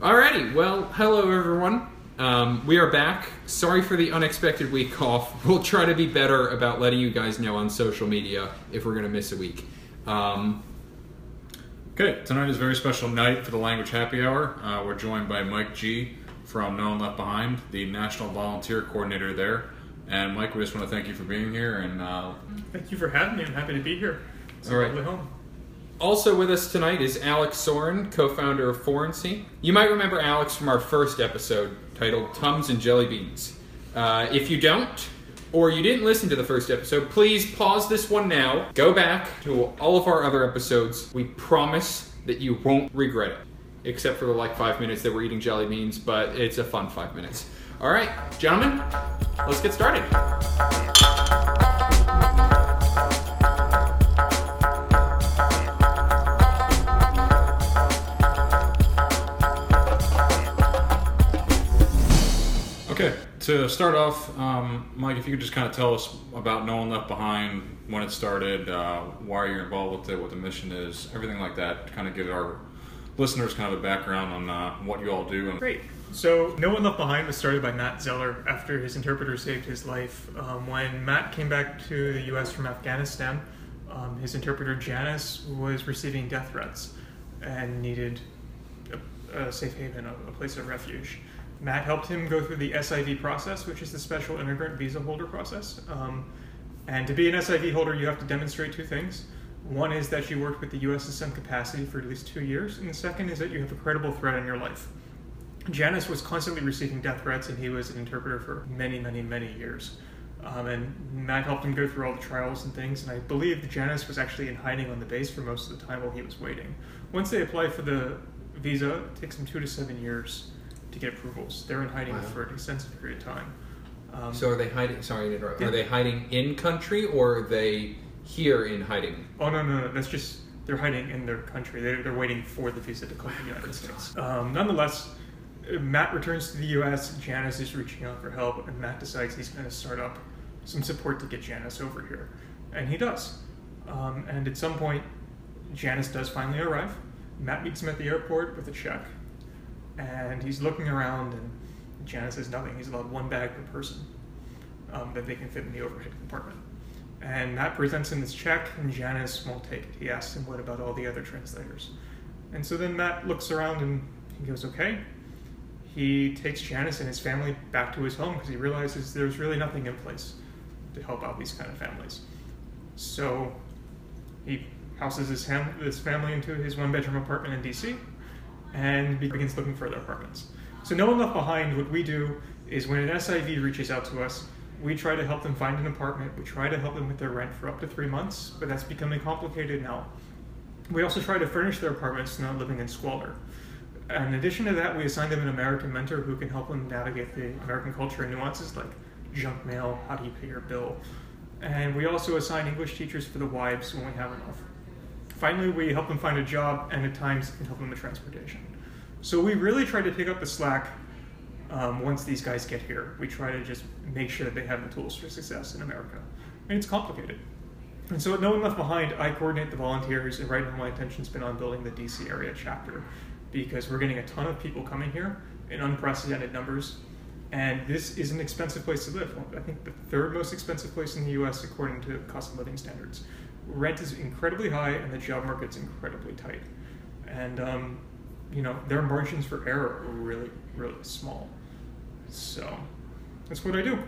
Alrighty, well, hello everyone. We are back. Sorry for the unexpected week off. We'll try to be better about letting you guys know on social media if we're going to miss a week. Okay, tonight is a very special night for the Language Happy Hour. We're joined by Mike G. from No One Left Behind, the National Volunteer Coordinator there. And Mike, we just want to thank you for being here. And thank you for having me. I'm happy to be here. It's all right. Home. Also with us tonight is Alex Sorin, co-founder of Foreigncy. You might remember Alex from our first episode titled Tums and Jelly Beans. If you don't, or you didn't listen to the first episode, please pause this one now. Go back to all of our other episodes. We promise that you won't regret it. Except for the 5 minutes that we're eating jelly beans, but it's a fun 5 minutes. All right, gentlemen, let's get started. Okay, to start off, Mike, if you could just kind of tell us about No One Left Behind, when it started, why you're involved with it, what the mission is, everything like that, to kind of give our listeners kind of a background on what you all do. Great. So No One Left Behind was started by Matt Zeller after his interpreter saved his life. When Matt came back to the U.S. from Afghanistan, his interpreter Janice was receiving death threats and needed a safe haven, a place of refuge. Matt helped him go through the SIV process, which is the Special Immigrant Visa Holder process. And to be an SIV holder, you have to demonstrate two things. One is that you worked with the U.S. in some capacity for at least 2 years, and the second is that you have a credible threat in your life. Janice was constantly receiving death threats, and he was an interpreter for many, many, many years. And Matt helped him go through all the trials and things, and I believe Janice was actually in hiding on the base for most of the time while he was waiting. Once they apply for the visa, it takes them 2 to 7 years to get approvals. They're in hiding for an extensive period of time. So are they hiding? Sorry to interrupt. Are they hiding in country, or are they here in hiding? Oh, no. That's just, they're hiding in their country. They're waiting for the visa to come to the United States. Nonetheless, Matt returns to the U.S., Janice is reaching out for help, and Matt decides he's going to start up some support to get Janice over here. And he does. And at some point, Janice does finally arrive. Matt meets him at the airport with a check. And he's looking around, and Janice has nothing. He's allowed one bag per person that they can fit in the overhead compartment. And Matt presents him this check, and Janice won't take it. He asks him, what about all the other translators? And so then Matt looks around and he goes, okay. He takes Janice and his family back to his home because he realizes there's really nothing in place to help out these kind of families. So he houses his family into his one-bedroom apartment in D.C. and begins looking for other apartments. So No One Left Behind, what we do is when an SIV reaches out to us, we try to help them find an apartment. We try to help them with their rent for up to 3 months, but that's becoming complicated now. We also try to furnish their apartments so they're not living in squalor. In addition to that, we assign them an American mentor who can help them navigate the American culture and nuances like junk mail, how do you pay your bill. And we also assign English teachers for the wives when we have enough. Finally, we help them find a job, and at times can help them with transportation. So we really try to pick up the slack once these guys get here. We try to just make sure that they have the tools for success in America. And it's complicated. And so at No One Left Behind, I coordinate the volunteers, and right now my attention's been on building the DC area chapter because we're getting a ton of people coming here in unprecedented numbers. And this is an expensive place to live. I think the third most expensive place in the US according to cost of living standards. Rent is incredibly high and the job market's incredibly tight. And their margins for error are really, really small. So that's what I do.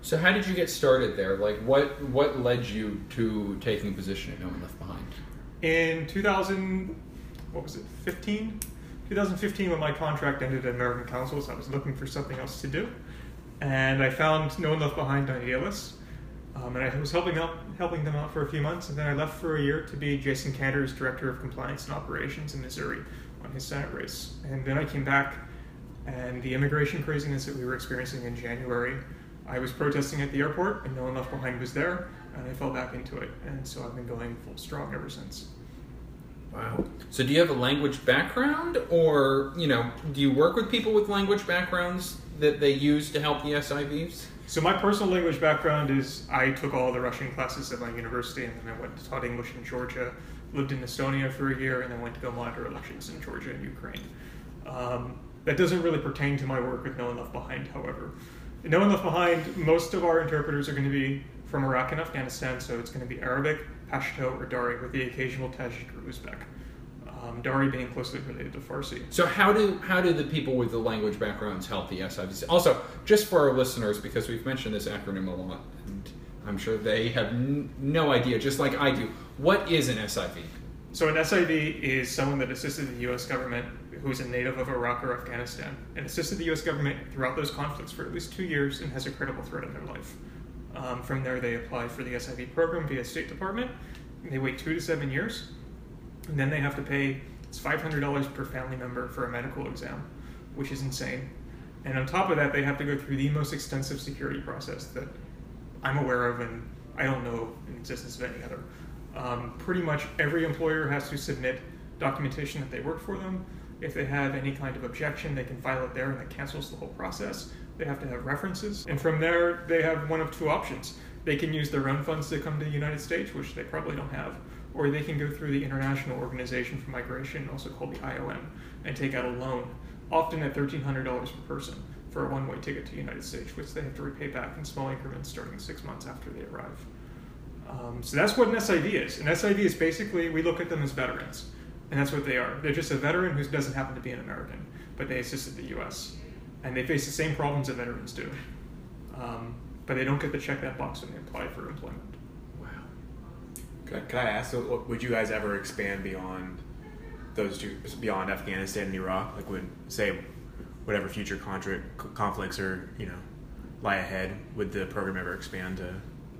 So how did you get started there? What led you to taking a position at No One Left Behind? In 2015, when my contract ended at American Councils, I was looking for something else to do. And I found No One Left Behind on ALIS. And I was helping them out for a few months. And then I left for a year to be Jason Cantor's Director of Compliance and Operations in Missouri on his Senate race. And then I came back. And the immigration craziness that we were experiencing in January, I was protesting at the airport, and No One Left Behind was there, and I fell back into it. And so I've been going full strong ever since. Wow. So do you have a language background, or, do you work with people with language backgrounds that they use to help the SIVs? So my personal language background is I took all the Russian classes at my university, and then I went to taught English in Georgia, lived in Estonia for a year, and then went to go monitor elections in Georgia and Ukraine. That doesn't really pertain to my work with No One Left Behind, however. In No One Left Behind, most of our interpreters are going to be from Iraq and Afghanistan, so it's going to be Arabic, Pashto, or Dari, with the occasional Tajik or Uzbek. Dari being closely related to Farsi. So how do the people with the language backgrounds help the SIVs? Also, just for our listeners, because we've mentioned this acronym a lot, and I'm sure they have no idea, just like I do, what is an SIV? So an SIV is someone that assisted the U.S. government who is a native of Iraq or Afghanistan and assisted the U.S. government throughout those conflicts for at least 2 years and has a credible threat in their life. From there, they apply for the SIV program via State Department. They wait 2 to 7 years. And then they have to pay, it's $500 per family member for a medical exam, which is insane. And on top of that, they have to go through the most extensive security process that I'm aware of, and I don't know in existence of any other. Pretty much every employer has to submit documentation that they work for them. If they have any kind of objection, they can file it there, and that cancels the whole process. They have to have references. And from there, they have one of two options. They can use their own funds to come to the United States, which they probably don't have, or they can go through the International Organization for Migration, also called the IOM, and take out a loan, often at $1,300 per person, for a one-way ticket to the United States, which they have to repay back in small increments starting 6 months after they arrive. So that's what an SIV is. An SIV is basically, we look at them as veterans, and that's what they are. They're just a veteran who doesn't happen to be an American, but they assisted the U.S., and they face the same problems that veterans do. But they don't get to check that box when they apply for employment. Can I ask, so would you guys ever expand beyond those two, beyond Afghanistan and Iraq? Like, would, say, whatever future conflicts or, you know, lie ahead, would the program ever expand to?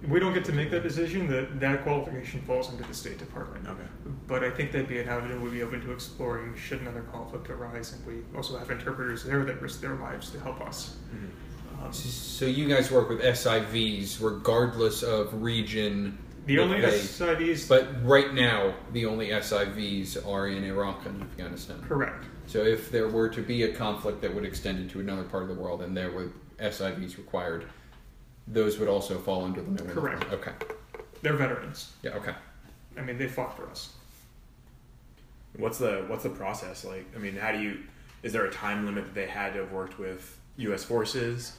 We don't get to make that decision. That qualification falls under the State Department. Okay. But I think that'd be an avenue we'd be open to exploring should another conflict arise, and we also have interpreters there that risk their lives to help us. Mm-hmm. So you guys work with SIVs regardless of region? The only SIVs... But right now, the only SIVs are in Iraq and Afghanistan. Correct. So if there were to be a conflict that would extend into another part of the world and there were SIVs required, those would also fall under the... Correct. Okay. They're veterans. Yeah, okay. I mean, they fought for us. What's the process like? I mean, how do you... Is there a time limit that they had to have worked with U.S. forces?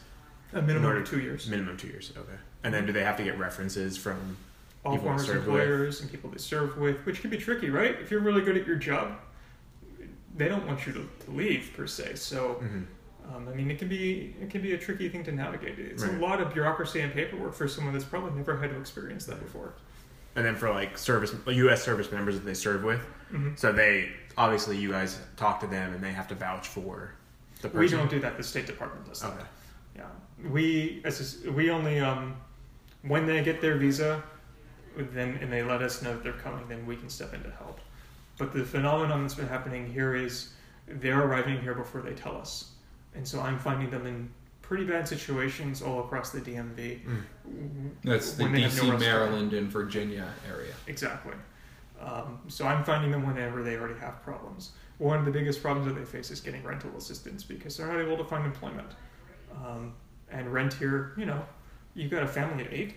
A minimum of 2 years. Minimum 2 years, okay. And then do they have to get references from... all former employers and people they serve with, which can be tricky, right? If you're really good at your job, they don't want you to leave, per se. So, mm-hmm. I mean, it can be a tricky thing to navigate. It's right. A lot of bureaucracy and paperwork for someone that's probably never had to experience that before. And then for, like, U.S. service members that they serve with, mm-hmm. So they, obviously, you guys talk to them and they have to vouch for the person. We don't do that. The State Department does that. Okay. Yeah. We only, when they get their visa... and they let us know that they're coming, then we can step in to help. But the phenomenon that's been happening here is they're arriving here before they tell us. And so I'm finding them in pretty bad situations all across the DMV. Mm. That's the D.C., no Maryland, and Virginia area. Exactly. So I'm finding them whenever they already have problems. One of the biggest problems that they face is getting rental assistance because they're not able to find employment. And rent here, you know, you've got a family of 8.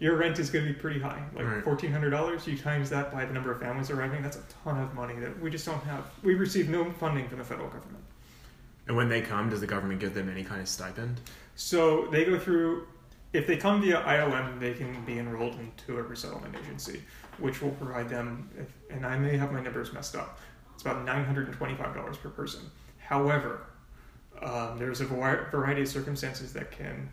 Your rent is going to be pretty high, like right. $1,400. You times that by the number of families arriving, that's a ton of money that we just don't have. We receive no funding from the federal government. And when they come, does the government give them any kind of stipend? So they go through, if they come via IOM, they can be enrolled into a resettlement agency, which will provide them, and I may have my numbers messed up, it's about $925 per person. However, there's a variety of circumstances that can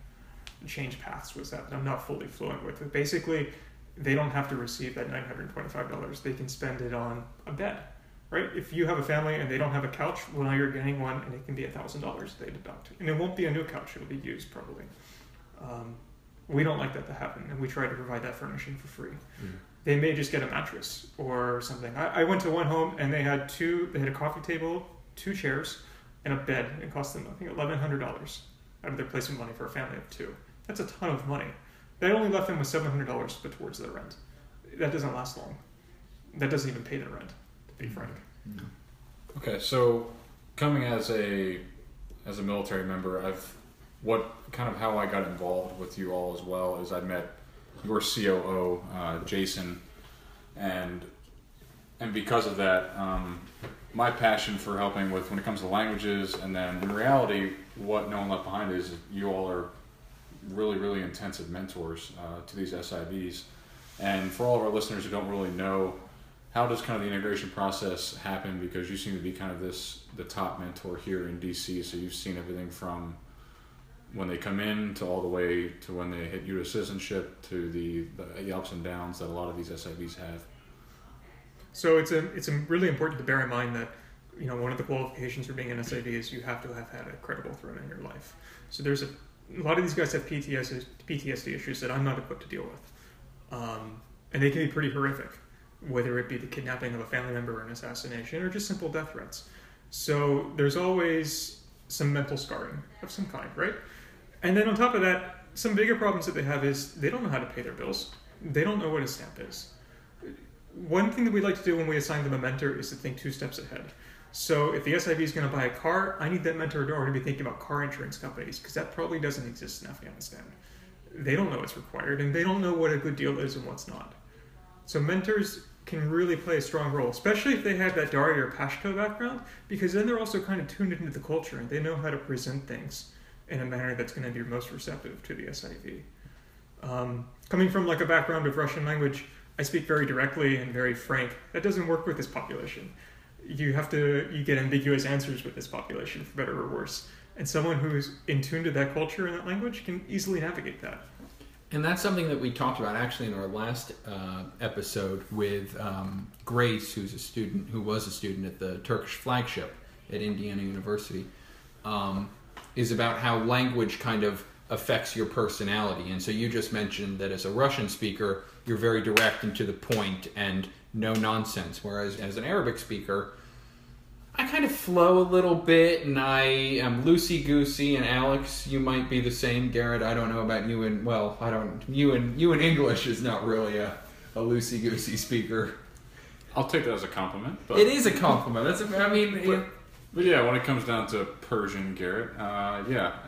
change paths with that I'm not fully fluent with, but basically they don't have to receive that $925. They can spend it on a bed, right? If you have a family and they don't have a couch, well, now you're getting one, and it can be $1,000 they deduct, and it won't be a new couch, it'll be used probably. We don't like that to happen, and we try to provide that furnishing for free. Mm. They may just get a mattress or something. I went to one home and they had a coffee table, 2 chairs, and a bed. It cost them, I think, $1,100 out of their placement money for a family of 2. That's a ton of money. They only left them with $700 but towards their rent. That doesn't last long. That doesn't even pay their rent, to be frank. No. Okay, so coming as a military member, how I got involved with you all as well is I met your COO, Jason, and because of that, my passion for helping with when it comes to languages, and then in reality, what No One Left Behind is you all are really, really intensive mentors to these SIVs. And for all of our listeners who don't really know, how does kind of the integration process happen? Because you seem to be kind of the top mentor here in DC, so you've seen everything from when they come in to all the way to when they hit U.S. citizenship to the ups and downs that a lot of these SIVs have. So it's really important to bear in mind that, you know, one of the qualifications for being an SIV is you have to have had a credible threat in your life. So there's a lot of these guys have PTSD issues that I'm not equipped to deal with, and they can be pretty horrific, whether it be the kidnapping of a family member or an assassination or just simple death threats. So there's always some mental scarring of some kind, right? And then on top of that, some bigger problems that they have is they don't know how to pay their bills. They don't know what a stamp is. One thing that we like to do when we assign them a mentor is to think two steps ahead. So if the SIV is going to buy a car, I need that mentor to already be thinking about car insurance companies, because that probably doesn't exist in Afghanistan. They don't know what's required, and they don't know what a good deal is and what's not. So mentors can really play a strong role, especially if they have that Dari or Pashto background, because then they're also kind of tuned into the culture and they know how to present things in a manner that's going to be most receptive to the SIV. Coming from like a background of Russian language, I speak very directly and very frank. That doesn't work with this population. You get ambiguous answers with this population, for better or worse. And someone who's in tune to that culture and that language can easily navigate that. And that's something that we talked about actually in our last episode with Grace, who was a student at the Turkish flagship at Indiana University, is about how language kind of affects your personality. And so you just mentioned that as a Russian speaker, you're very direct and to the point and no nonsense. Whereas as an Arabic speaker, I kind of flow a little bit and I am loosey-goosey. And Alex, you might be the same. Garrett, I don't know about you in, well, I don't, you in English is not really a loosey-goosey speaker. I'll take that as a compliment. But it is a compliment. But yeah, when it comes down to Persian, Garrett,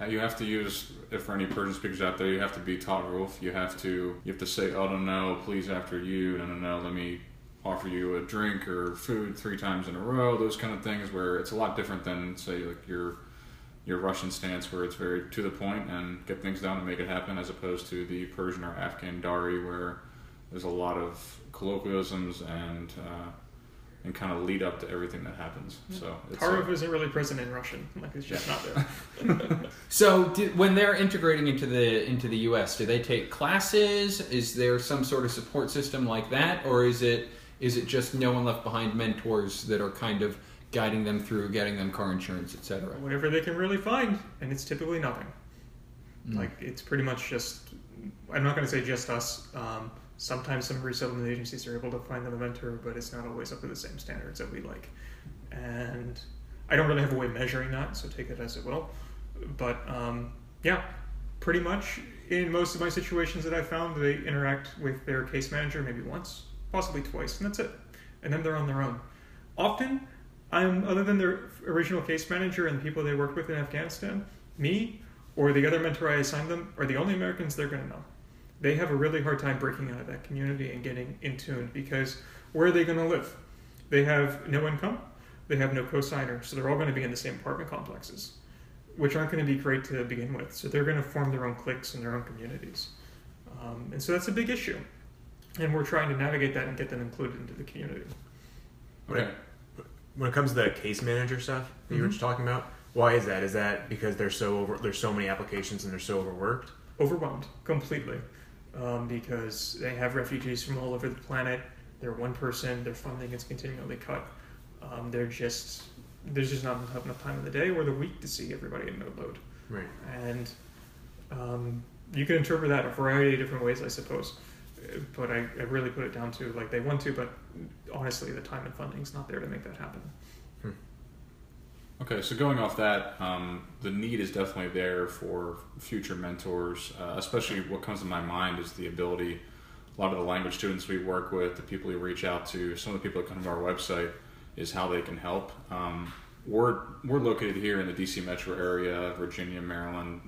you have to use, if for any Persian speakers out there, you have to be ta'aruf. You have to say, oh, no, please after you, no, let me offer you a drink or food 3 times in a row, those kind of things where it's a lot different than, say, like your Russian stance where it's very to the point and get things done and make it happen, as opposed to the Persian or Afghan Dari where there's a lot of colloquialisms and kind of lead up to everything that happens. So Taruf isn't really present in Russian. It's just not there. So when they're integrating into the U.S., do they take classes? Is there some sort of support system like that? Or is it just No One Left Behind mentors that are kind of guiding them through, getting them car insurance, etc.? Whatever they can really find. And it's typically nothing. It's pretty much just, I'm not going to say just us, sometimes some resettlement agencies are able to find them a mentor, but it's not always up to the same standards that we like. And I don't really have a way of measuring that, so take it as it will. But pretty much in most of my situations that I've found, they interact with their case manager maybe once, possibly twice, and that's it. And then they're on their own. Often, other than their original case manager and the people they worked with in Afghanistan, me or the other mentor I assigned them are the only Americans they're going to know. They have a really hard time breaking out of that community and getting in tune, because where are they going to live? They have no income, they have no co-signer, so they're all going to be in the same apartment complexes, which aren't going to be great to begin with. So they're going to form their own cliques and their own communities. And so that's a big issue. And we're trying to navigate that and get them included into the community. Okay. When it comes to the case manager stuff that you were just talking about, why is that? Is that because there's so many applications and they're so overworked? Overwhelmed, completely. Because they have refugees from all over the planet. They're one person. Their funding is continually cut. There's just not enough time in the day or the week to see everybody in no load. Right. And you can interpret that a variety of different ways, I suppose. But I really put it down to they want to, but honestly, the time and funding's not there to make that happen. Okay, so going off that, the need is definitely there for future mentors, especially what comes to my mind is the ability, a lot of the language students we work with, the people we reach out to, some of the people that come to our website, is how they can help. We're located here in the D.C. metro area, Virginia, Maryland,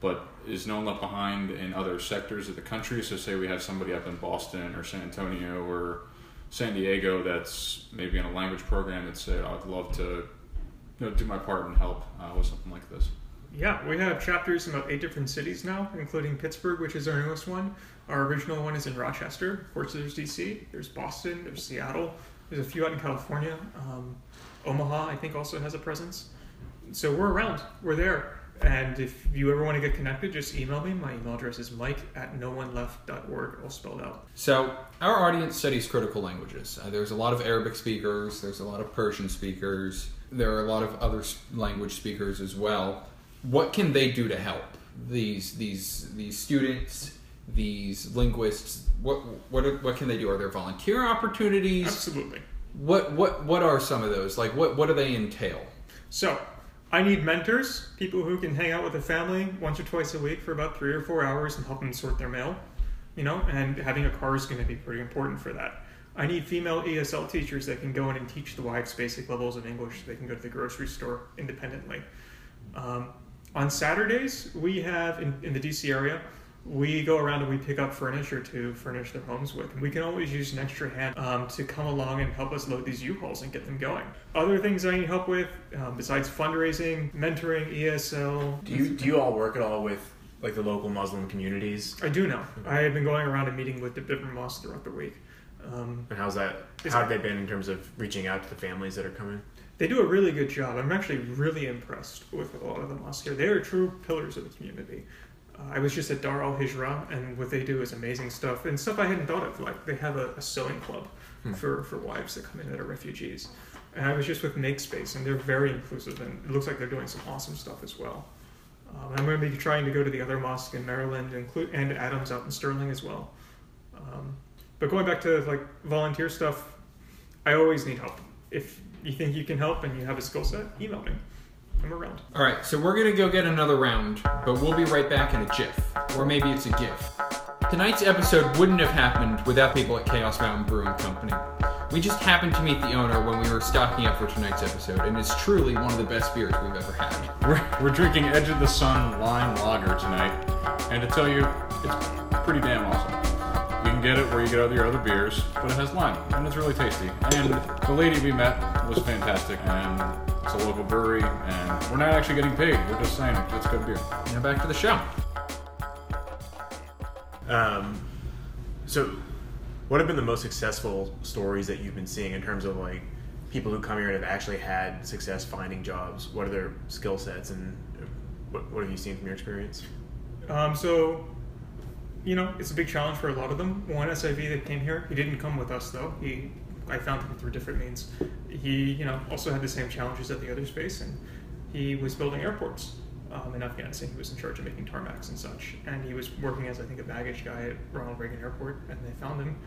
but is No One Left Behind in other sectors of the country? So say we have somebody up in Boston or San Antonio or San Diego that's maybe in a language program that said, I'd love to, you know, do my part and help with something like this? Yeah, we have chapters in about 8 different cities now, including Pittsburgh, which is our newest one. Our original one is in Rochester. Of course, there's D.C., there's Boston, there's Seattle. There's a few out in California. Omaha, I think, also has a presence. So we're around. We're there. And if you ever want to get connected, just email me. My email address is mike@nooneleft.org, all spelled out. So our audience studies critical languages. There's a lot of Arabic speakers. There's a lot of Persian speakers. There are a lot of other language speakers as well. What can they do to help these students, these linguists? What can they do? Are there volunteer opportunities? Absolutely. What are some of those? Like what do they entail? So I need mentors, people who can hang out with a family once or twice a week for about 3 or 4 hours and help them sort their mail, you know, and having a car is going to be pretty important for that. I need female ESL teachers that can go in and teach the wives basic levels of English so they can go to the grocery store independently. On Saturdays, we have, in the DC area, we go around and we pick up furniture to furnish their homes with. And we can always use an extra hand to come along and help us load these U-Hauls and get them going. Other things I need help with, besides fundraising, mentoring, ESL. Do you all work at all with like the local Muslim communities? I do now. Okay. I have been going around and meeting with the different mosques throughout the week. And how's that? How have they been in terms of reaching out to the families that are coming? They do a really good job. I'm actually really impressed with a lot of the mosques here. They are true pillars of the community. I was just at Dar al-Hijra, and what they do is amazing stuff, and stuff I hadn't thought of. Like, they have a sewing club for wives that come in that are refugees. And I was just with MakeSpace, and they're very inclusive, and it looks like they're doing some awesome stuff as well. I'm going to be trying to go to the other mosque in Maryland and Adams out in Sterling as well. But going back to, like, volunteer stuff, I always need help. If you think you can help and you have a skill set, email me. I'm around. All right, so we're going to go get another round, but we'll be right back in a GIF, or maybe it's a GIF. Tonight's episode wouldn't have happened without people at Chaos Mountain Brewing Company. We just happened to meet the owner when we were stocking up for tonight's episode, and it's truly one of the best beers we've ever had. We're drinking Edge of the Sun Lime Lager tonight, and to tell you, it's pretty damn awesome. You can get it where you get all your other beers, but it has lime, and it's really tasty. And the lady we met was fantastic, and it's a local brewery, and we're not actually getting paid. We're just saying it's good beer. Now back to the show. So what have been the most successful stories that you've been seeing in terms of, like, people who come here and have actually had success finding jobs? What are their skill sets, and what have you seen from your experience? You know, it's a big challenge for a lot of them. One SIV that came here, he didn't come with us though. I found him through different means. He, you know, also had the same challenges at the other space, and he was building airports in Afghanistan. He was in charge of making tarmacs and such. And he was working as, I think, a baggage guy at Ronald Reagan Airport, and they found him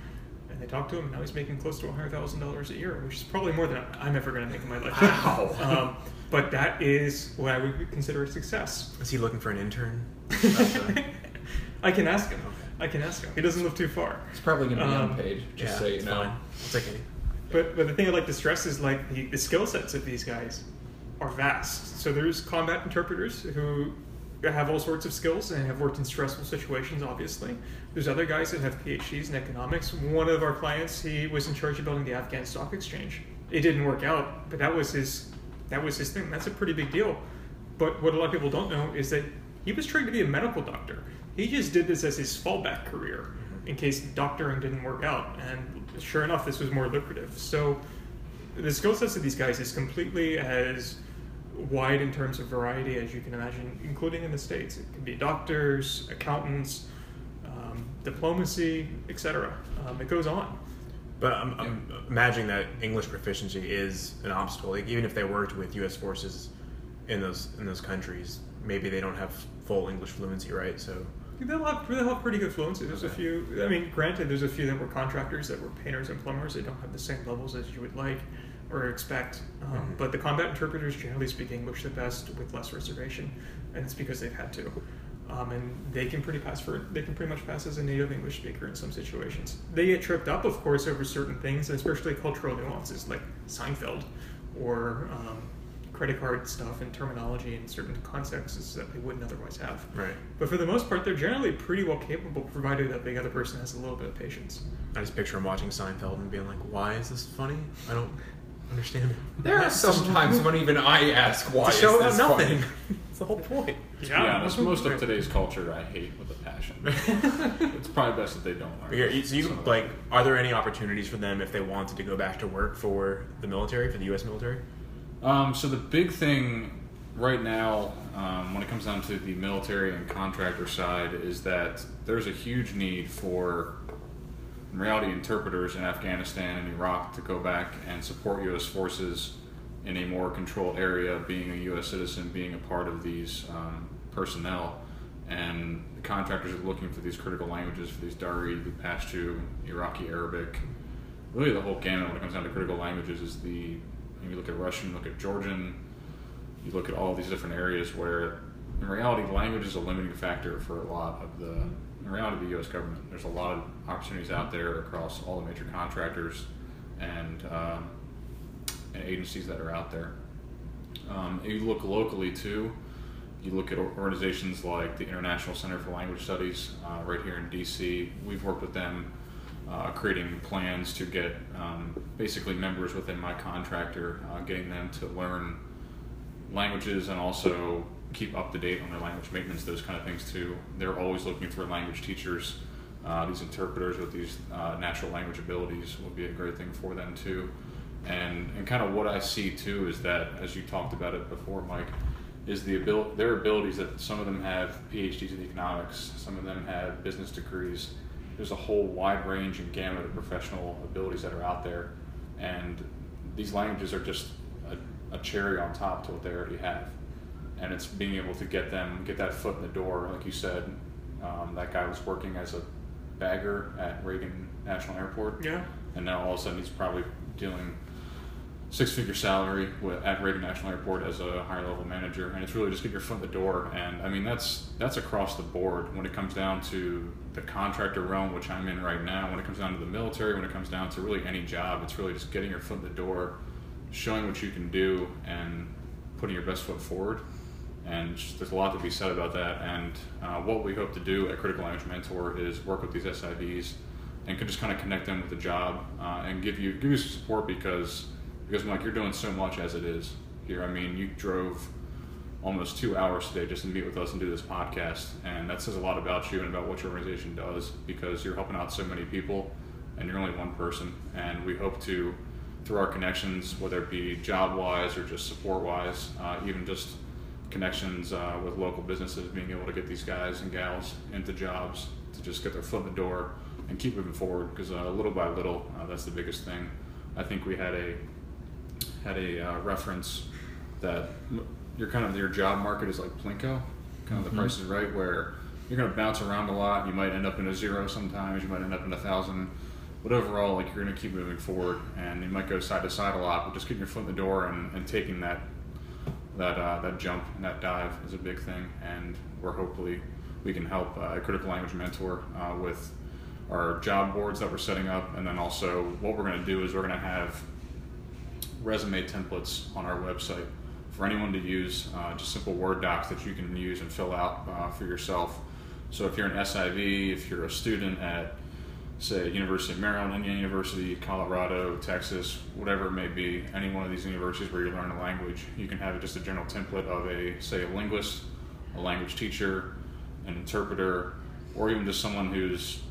and they talked to him, and now he's making close to $100,000 a year, which is probably more than I'm ever gonna make in my life. Wow. But that is what I would consider a success. Is he looking for an intern? I can ask him. I can ask him. He doesn't live too far. It's probably going to be unpaid, just so you know. It's okay. But the thing I'd like to stress is, like, the skill sets of these guys are vast. So there's combat interpreters who have all sorts of skills and have worked in stressful situations, obviously. There's other guys that have PhDs in economics. One of our clients, he was in charge of building the Afghan Stock Exchange. It didn't work out, but that was his thing. That's a pretty big deal. But what a lot of people don't know is that he was trained to be a medical doctor. He just did this as his fallback career in case doctoring didn't work out. And sure enough, this was more lucrative. So the skill sets of these guys is completely as wide in terms of variety as you can imagine, including in the States. It can be doctors, accountants, diplomacy, etc. It goes on. But I'm imagining that English proficiency is an obstacle. Like, even if they worked with U.S. forces in those countries, maybe they don't have full English fluency, right? So They'll have pretty good fluency. There's a few, I mean, granted, there's a few that were contractors, that were painters and plumbers. They don't have the same levels as you would like or expect. But the combat interpreters generally speak English the best with less reservation, and it's because they've had to. And they can pretty much pass as a native English speaker in some situations. They get tripped up, of course, over certain things, and especially cultural nuances like Seinfeld or credit card stuff and terminology in certain contexts that they wouldn't otherwise have. Right. But for the most part, they're generally pretty well capable, provided that the other person has a little bit of patience. I just picture them watching Seinfeld and being like, why is this funny? I don't understand it. There are sometimes when even I ask, why is this funny? That's the whole point. Yeah, that's most of today's culture I hate with a passion. It's probably best that they don't learn. Yeah, so you, like, are there any opportunities for them if they wanted to go back to work for the military, for the U.S. military? So the big thing right now, when it comes down to the military and contractor side, is that there's a huge need for, in reality, interpreters in Afghanistan and Iraq to go back and support U.S. forces in a more controlled area, being a U.S. citizen, being a part of these personnel. And the contractors are looking for these critical languages, for these Dari, the Pashto, Iraqi Arabic. Really the whole gamut when it comes down to critical languages is the... You look at Russian, you look at Georgian, you look at all these different areas where, in reality, language is a limiting factor for a lot of the, in reality, the U.S. government. There's a lot of opportunities out there across all the major contractors and agencies that are out there. You look locally, too. You look at organizations like the International Center for Language Studies right here in D.C. We've worked with them. Creating plans to get basically members within my contractor, getting them to learn languages and also keep up to date on their language maintenance, those kind of things too. They're always looking for language teachers. These interpreters with these natural language abilities will be a great thing for them too. And kind of what I see too is that, as you talked about it before, Mike, is their abilities that some of them have PhDs in economics, some of them have business degrees. There's a whole wide range and gamut of professional abilities that are out there, and these languages are just a cherry on top to what they already have. And it's being able to get that foot in the door, like you said. That guy was working as a bagger at Reagan National Airport, yeah, and now all of a sudden he's probably dealing six-figure salary at Reagan National Airport as a higher-level manager, and it's really just get your foot in the door. And I mean that's across the board when it comes down to the contractor realm, which I'm in right now. When it comes down to the military, when it comes down to really any job, it's really just getting your foot in the door, showing what you can do, and putting your best foot forward. And there's a lot to be said about that. And what we hope to do at Critical Language Mentor is work with these SIVs and can just kind of connect them with the job and give you some support because Mike, you're doing so much as it is here. I mean, you drove almost 2 hours today just to meet with us and do this podcast, and that says a lot about you and about what your organization does, because you're helping out so many people and you're only one person. And we hope to, through our connections, whether it be job-wise or just support-wise, even just connections with local businesses, being able to get these guys and gals into jobs to just get their foot in the door and keep moving forward, because little by little, that's the biggest thing. I think we had a reference that your job market is like Plinko, kind of the Price Is Right, where you're going to bounce around a lot. You might end up in a zero sometimes, you might end up in 1,000, but overall, like, you're going to keep moving forward, and you might go side to side a lot, but just getting your foot in the door and taking that jump and that dive is a big thing. And we're hopefully we can help a Critical Language Mentor with our job boards that we're setting up, and then also what we're going to do is we're going to have resume templates on our website for anyone to use, just simple Word docs that you can use and fill out for yourself. So if you're an SIV, if you're a student at, say, University of Maryland, Indiana University, Colorado, Texas, whatever it may be, any one of these universities where you learn a language, you can have just a general template of a linguist, a language teacher, an interpreter, or even just someone who's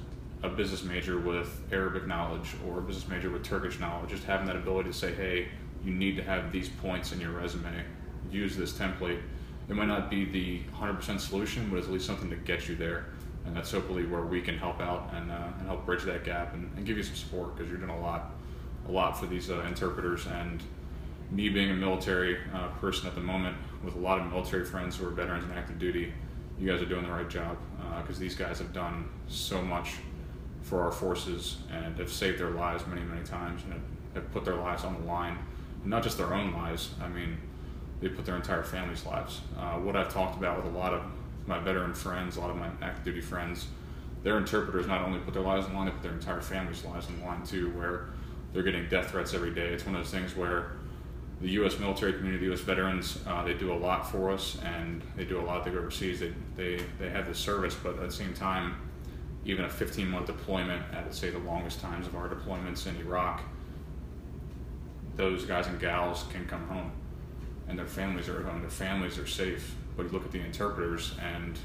a business major with Arabic knowledge or a business major with Turkish knowledge, just having that ability to say, hey, you need to have these points in your resume, use this template. It might not be the 100% solution, but it's at least something to get you there. And that's hopefully where we can help out and help bridge that gap and give you some support, because you're doing a lot for these interpreters. And me being a military person at the moment with a lot of military friends who are veterans and active duty, you guys are doing the right job, because these guys have done so much for our forces and have saved their lives many, many times and have put their lives on the line. And not just their own lives, I mean, they put their entire family's lives. What I've talked about with a lot of my veteran friends, a lot of my active duty friends, their interpreters not only put their lives on the line, they put their entire family's lives on the line too, where they're getting death threats every day. It's one of those things where the U.S. military community, U.S. veterans, they do a lot for us, and they do a lot. They go overseas. They have this service, but at the same time, even a 15-month deployment, at say the longest times of our deployments in Iraq, those guys and gals can come home, and their families are at home. Their families are safe. But you look at the interpreters, and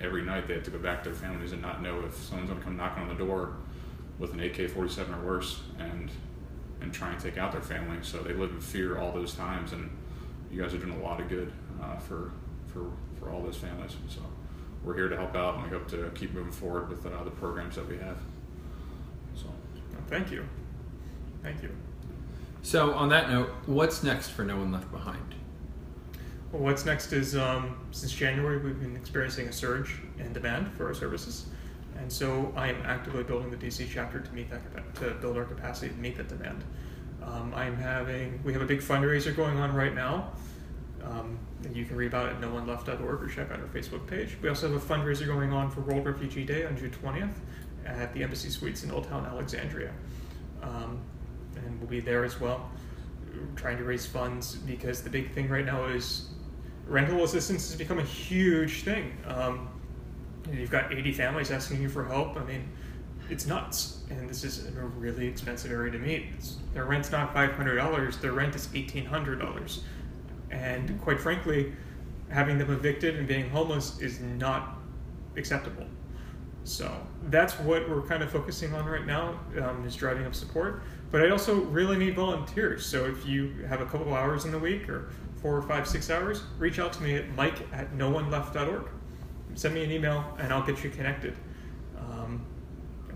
every night they have to go back to their families and not know if someone's going to come knocking on the door with an AK-47 or worse, and try and take out their family. So they live in fear all those times, and you guys are doing a lot of good for all those families. So we're here to help out, and we hope to keep moving forward with the programs that we have. So, well, thank you. So on that note, what's next for No One Left Behind? Well, what's next is since January we've been experiencing a surge in demand for our services. And so I am actively building the DC chapter to build our capacity to meet that demand. We have a big fundraiser going on right now. And you can read about it at nooneleft.org or check out our Facebook page. We also have a fundraiser going on for World Refugee Day on June 20th at the Embassy Suites in Old Town Alexandria. And we'll be there as well, trying to raise funds, because the big thing right now is rental assistance has become a huge thing. You've got 80 families asking you for help. I mean, it's nuts. And this is a really expensive area to meet. Their rent's not $500, their rent is $1,800. And quite frankly, having them evicted and being homeless is not acceptable. So that's what we're kind of focusing on right now, is driving up support. But I also really need volunteers. So if you have a couple hours in the week, or 4 or 5, 6 hours, reach out to me at mike@nooneleft.org. Send me an email and I'll get you connected.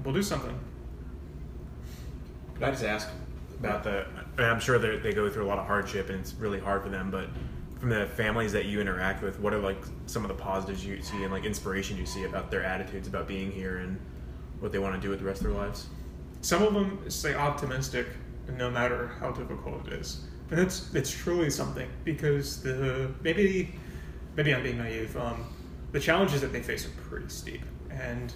We'll do something. Could I just ask about I'm sure they go through a lot of hardship and it's really hard for them, but from the families that you interact with, what are like some of the positives you see and like inspiration you see about their attitudes about being here and what they want to do with the rest of their lives? Some of them say optimistic no matter how difficult it is. And that's truly something, because maybe I'm being naive, the challenges that they face are pretty steep. And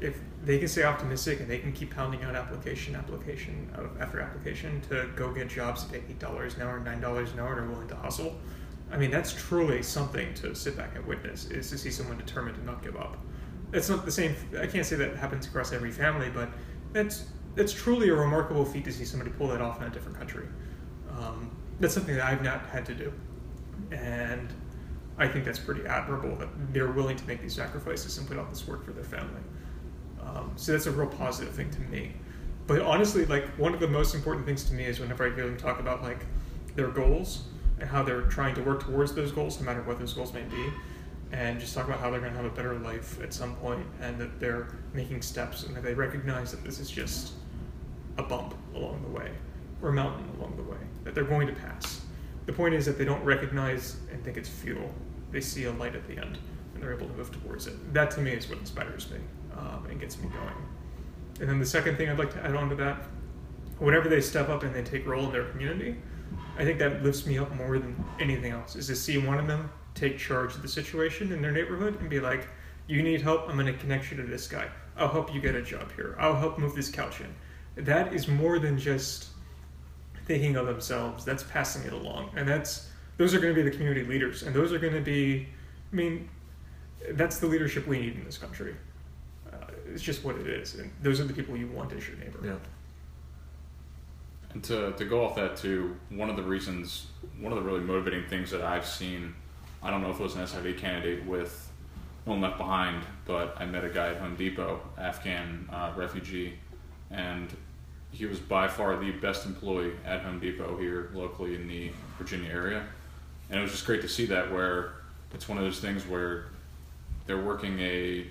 if they can stay optimistic and they can keep pounding out application after application to go get jobs that pay $8 an hour, $9 an hour, and are willing to hustle, I mean, that's truly something to sit back and witness, is to see someone determined to not give up. It's not the same, I can't say that happens across every family, but that's truly a remarkable feat to see somebody pull that off in a different country. That's something that I've not had to do. And I think that's pretty admirable that they're willing to make these sacrifices and put out this work for their family. So that's a real positive thing to me. But honestly, like, one of the most important things to me is whenever I hear them talk about like their goals and how they're trying to work towards those goals, no matter what those goals may be, and just talk about how they're going to have a better life at some point, and that they're making steps, and that they recognize that this is just a bump along the way, or a mountain along the way, that they're going to pass. The point is that they don't recognize and think it's futile. They see a light at the end, and they're able to move towards it. That, to me, is what inspires me and gets me going. And then the second thing I'd like to add on to that, whenever they step up and they take role in their community, I think that lifts me up more than anything else, is to see one of them take charge of the situation in their neighborhood and be like, you need help, I'm going to connect you to this guy. I'll help you get a job here. I'll help move this couch in. That is more than just thinking of themselves. That's passing it along, and those are going to be the community leaders, and those are going to be, I mean, that's the leadership we need in this country. It's just what it is, and those are the people you want as your neighbor. Yeah. And to go off that too, one of the really motivating things that I've seen, I don't know if it was an SIV candidate with No One Left Behind, but I met a guy at Home Depot, Afghan refugee, and he was by far the best employee at Home Depot here locally in the Virginia area. And it was just great to see that, where it's one of those things where they're working an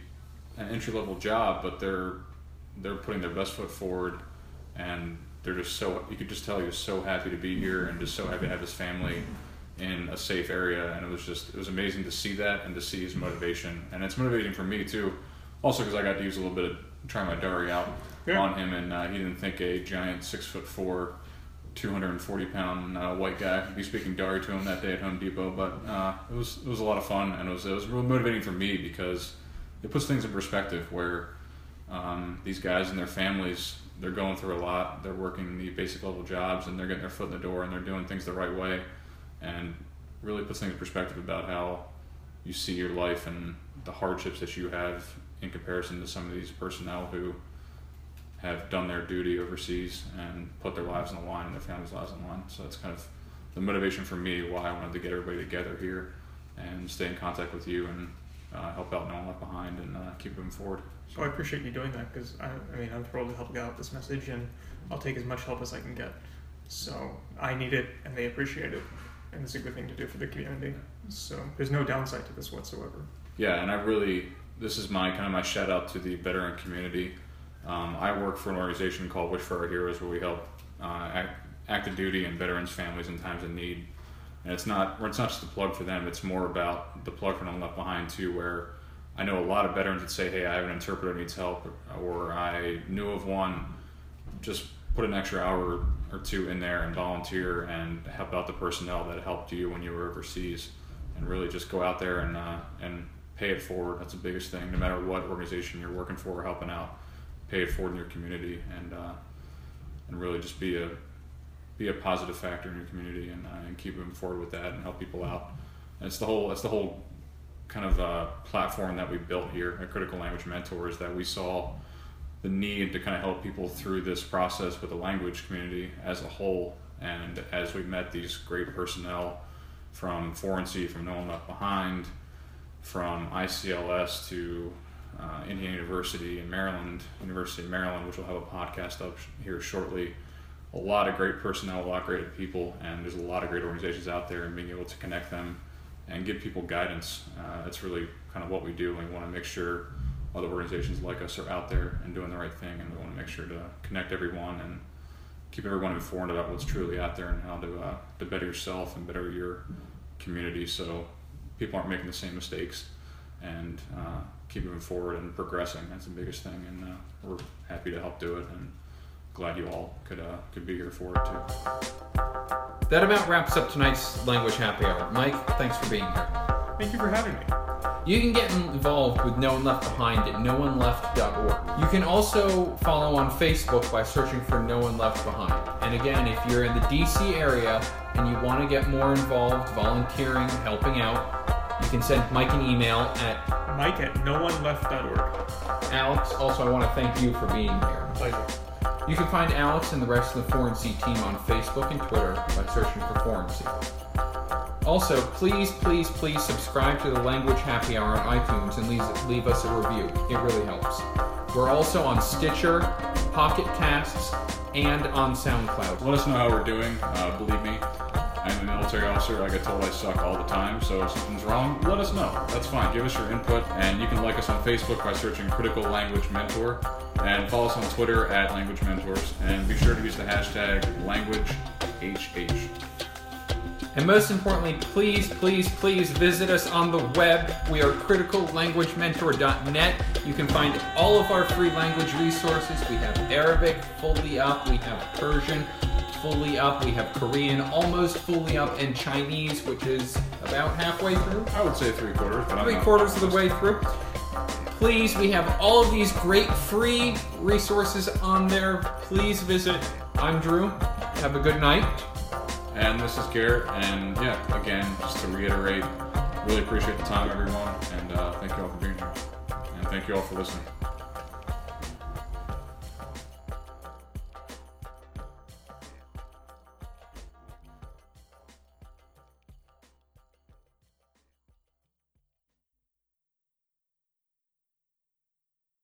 entry-level job, but they're putting their best foot forward, and they're just so, you could just tell he was so happy to be here and just so happy to have his family in a safe area. And it was amazing to see that and to see his motivation. And it's motivating for me too, also because I got to use a little bit of trying my Dari out. Yeah. On him, and he didn't think a giant 6'4", 240-pound white guy would be speaking Dari to him that day at Home Depot. But it was a lot of fun, and it was real motivating for me, because it puts things in perspective, where these guys and their families they're going through a lot, they're working the basic level jobs, and they're getting their foot in the door, and they're doing things the right way, and really puts things in perspective about how you see your life and the hardships that you have in comparison to some of these personnel who have done their duty overseas and put their lives on the line and their families' lives on the line. So that's kind of the motivation for me, why I wanted to get everybody together here and stay in contact with you and help out No One Left Behind and keep moving forward. So I appreciate you doing that, because I mean, I'm thrilled to help get out this message, and I'll take as much help as I can get. So I need it and they appreciate it, and it's a good thing to do for the community. So there's no downside to this whatsoever. Yeah, and this is my shout out to the veteran community. I work for an organization called Wish for Our Heroes, where we help active duty and veterans' families in times of need. And it's not just a plug for them, it's more about the plug for No One Left Behind too, where I know a lot of veterans would say, hey, I have an interpreter who needs help, or I knew of one, just put an extra hour or two in there and volunteer and help out the personnel that helped you when you were overseas, and really just go out there and pay it forward. That's the biggest thing, no matter what organization you're working for or helping out. Pay it forward in your community, and really just be a positive factor in your community, and keep moving forward with that and help people out. And it's the whole kind of platform that we built here at Critical Language Mentors, that we saw the need to kind of help people through this process with the language community as a whole. And as we met these great personnel from Foreigncy, from No One Left Behind, from ICLS to Indiana University of Maryland, which will have a podcast up here shortly. A lot of great personnel, a lot of great people, and there's a lot of great organizations out there, and being able to connect them and give people guidance. That's really kind of what we do, and we want to make sure other organizations like us are out there and doing the right thing, and we want to make sure to connect everyone and keep everyone informed about what's truly out there and how to better yourself and better your community, so people aren't making the same mistakes, and keep moving forward and progressing. That's the biggest thing, and we're happy to help do it, and glad you all could be here for it too. That about wraps up tonight's Language Happy Hour. Mike, thanks for being here. Thank you for having me. You can get involved with No One Left Behind at nooneleft.org. You can also follow on Facebook by searching for No One Left Behind. And again, if you're in the DC area and you want to get more involved, volunteering, helping out, you can send Mike an email at mike@nooneleft.org. Alex, also I want to thank you for being here. Pleasure. You can find Alex and the rest of the Foreigncy team on Facebook and Twitter by searching for Foreigncy. Also, please subscribe to the Language Happy Hour on iTunes and leave us a review. It really helps. We're also on Stitcher, Pocket Casts, and on SoundCloud. Let us know how we're doing. Believe me, I'm a military officer. I get told I suck all the time, so if something's wrong, let us know. That's fine. Give us your input, and you can like us on Facebook by searching Critical Language Mentor, and follow us on Twitter at Language Mentors, and be sure to use the hashtag LanguageHH. And most importantly, please visit us on the web. We are criticallanguagementor.net. You can find all of our free language resources. We have Arabic fully up. We have Persian fully up, we have Korean almost fully up, and Chinese, which is about halfway through. I would say three quarters of the way through. Please, we have all of these great free resources on there. Please visit. I'm Drew. Have a good night. And this is Garrett. And yeah, again, just to reiterate, really appreciate the time, everyone, and thank you all for being here. And thank you all for listening.